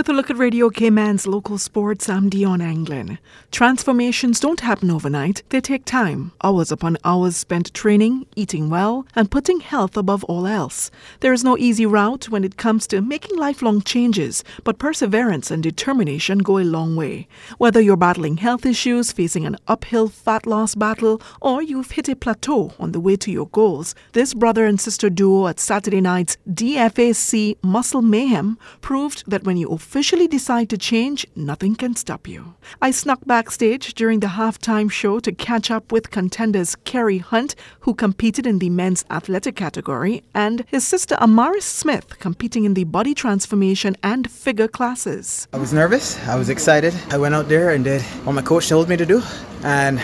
With a look at Radio Cayman's local sports, I'm Dionne Anglin. Transformations don't happen overnight, they take time. Hours upon hours spent training, eating well, and putting health above all else. There is no easy route when it comes to making lifelong changes, but perseverance and determination go a long way. Whether you're battling health issues, facing an uphill fat loss battle, or you've hit a plateau on the way to your goals, this brother and sister duo at Saturday night's DFAC Muscle Mayhem proved that when you officially decide to change, nothing can stop you. I snuck backstage during the halftime show to catch up with contenders Kerry Hunt, who competed in the men's athletic category, and his sister Amaris Smith, competing in the body transformation and figure classes. I was nervous, I was excited. I went out there and did what my coach told me to do and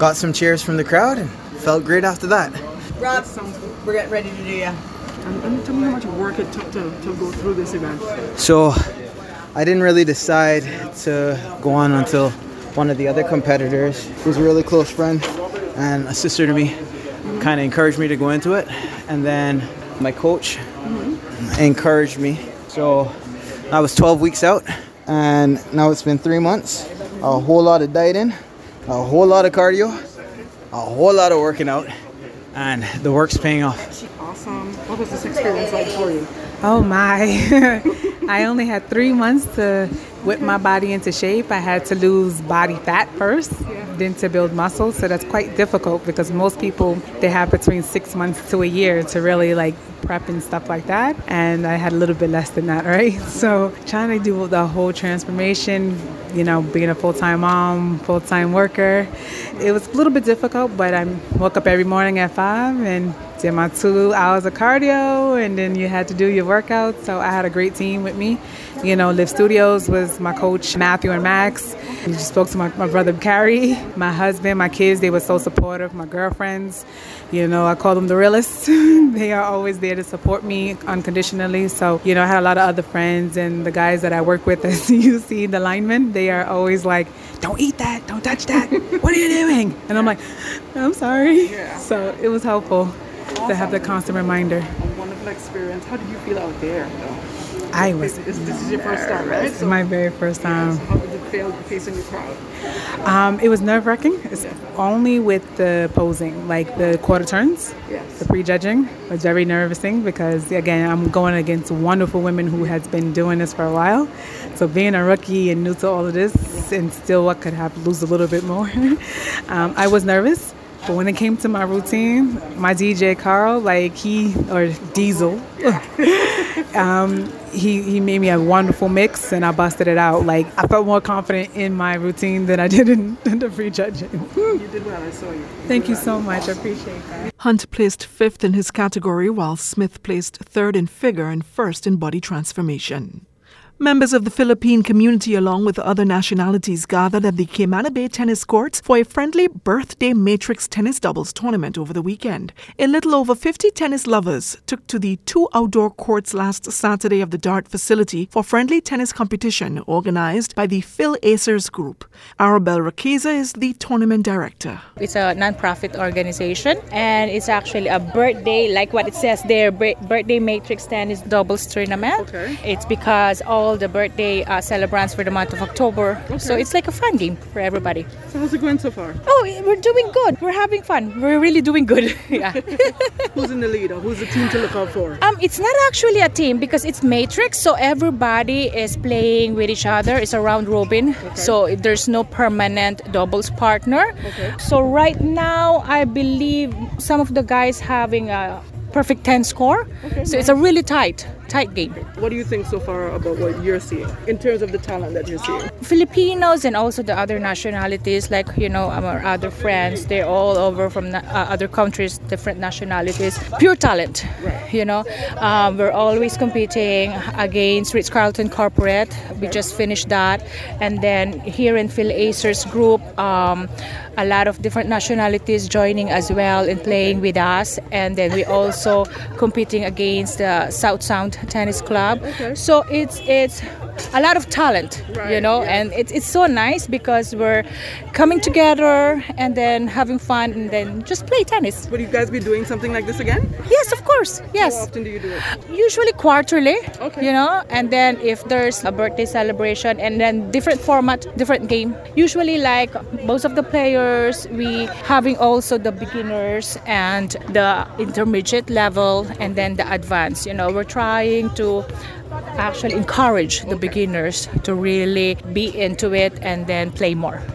got some cheers from the crowd and felt great after that. Rob, we're getting ready to do ya. And tell me how much work it took to go through this event. So, I didn't really decide to go on until one of the other competitors, who's a really close friend and a sister to me, kind of encouraged me to go into it. And then my coach encouraged me. So I was 12 weeks out, and now it's been 3 months. A whole lot of dieting, a whole lot of cardio, a whole lot of working out, and the work's paying off. Awesome. What was this experience like for you? Oh my. I only had 3 months to whip my body into shape. I had to lose body fat first, then to build muscle. So that's quite difficult because most people, they have between 6 months to a year to really like prep and stuff like that. And I had a little bit less than that, right? So trying to do the whole transformation, you know, being a full-time mom, full-time worker, it was a little bit difficult, but I woke up every morning at 5 and did my 2 hours of cardio, and then you had to do your workouts. So I had a great team with me. You know, Live Studios was my coach, Matthew and Max. I just spoke to my brother, Carrie, my husband, my kids. They were so supportive, my girlfriends. You know, I call them the realists. They are always there to support me unconditionally. So, you know, I had a lot of other friends, and the guys that I work with, as you see, the linemen, they are always like, don't eat that, don't touch that, what are you doing? And I'm like, I'm sorry. Yeah. So it was helpful. Awesome. To have the constant reminder. A wonderful experience. How did you feel out there, though? I was This is your first time, right? It's my very first time. So how did you feel facing the crowd? It was nerve-wracking. It's only with the posing, like the quarter turns, the prejudging. It was very nerve-wracking because, again, I'm going against wonderful women who has been doing this for a while. So being a rookie and new to all of this, and still I could have lose a little bit more. I was nervous. But when it came to my routine, my DJ Carl, Diesel, he made me a wonderful mix, and I busted it out. Like, I felt more confident in my routine than I did in the pre-judging. You did well, I saw you. Thank you so much, I appreciate that. Hunt placed 5th in his category, while Smith placed 3rd in figure and 1st in body transformation. Members of the Philippine community along with other nationalities gathered at the Camana Bay tennis courts for a friendly birthday matrix tennis doubles tournament over the weekend. A little over 50 tennis lovers took to the 2 outdoor courts last Saturday of the DART facility for friendly tennis competition organized by the Phil Acer's group. Arabelle Rakesa is the tournament director. It's a non-profit organization, and it's actually a birthday, like what it says there, birthday matrix tennis doubles tournament. Okay. It's because all the birthday celebrants for the month of October. Okay. So it's like a fun game for everybody. So how's it going so far? Oh, we're doing good. We're having fun. We're really doing good. Yeah. Who's in the lead? Who's the team to look out for? It's not actually a team because it's matrix, so everybody is playing with each other. It's a round robin. Okay. So there's no permanent doubles partner. Okay. So right now, I believe some of the guys having a perfect 10 score. Okay, so nice. It's a really tight game. What do you think so far about what you're seeing in terms of the talent that you're seeing? Filipinos and also the other nationalities, like, you know, our other friends, they're all over from other countries, different nationalities. Pure talent, right. You know. We're always competing against Ritz-Carlton Corporate. We just finished that. And then here in Phil Acer's group, a lot of different nationalities joining as well and playing with us. And then we also competing against the South Sound tennis club. Okay. So it's a lot of talent, right, you know, yeah. And it's so nice because we're coming together and then having fun and then just play tennis. Will you guys be doing something like this again? Yes, of course. Yes. How often do you do it? Usually quarterly, okay. You know, and then if there's a birthday celebration and then different format, different game. Usually like most of the players, we having also the beginners and the intermediate level and then the advanced, you know, we're trying to actually encourage the beginners to really be into it and then play more.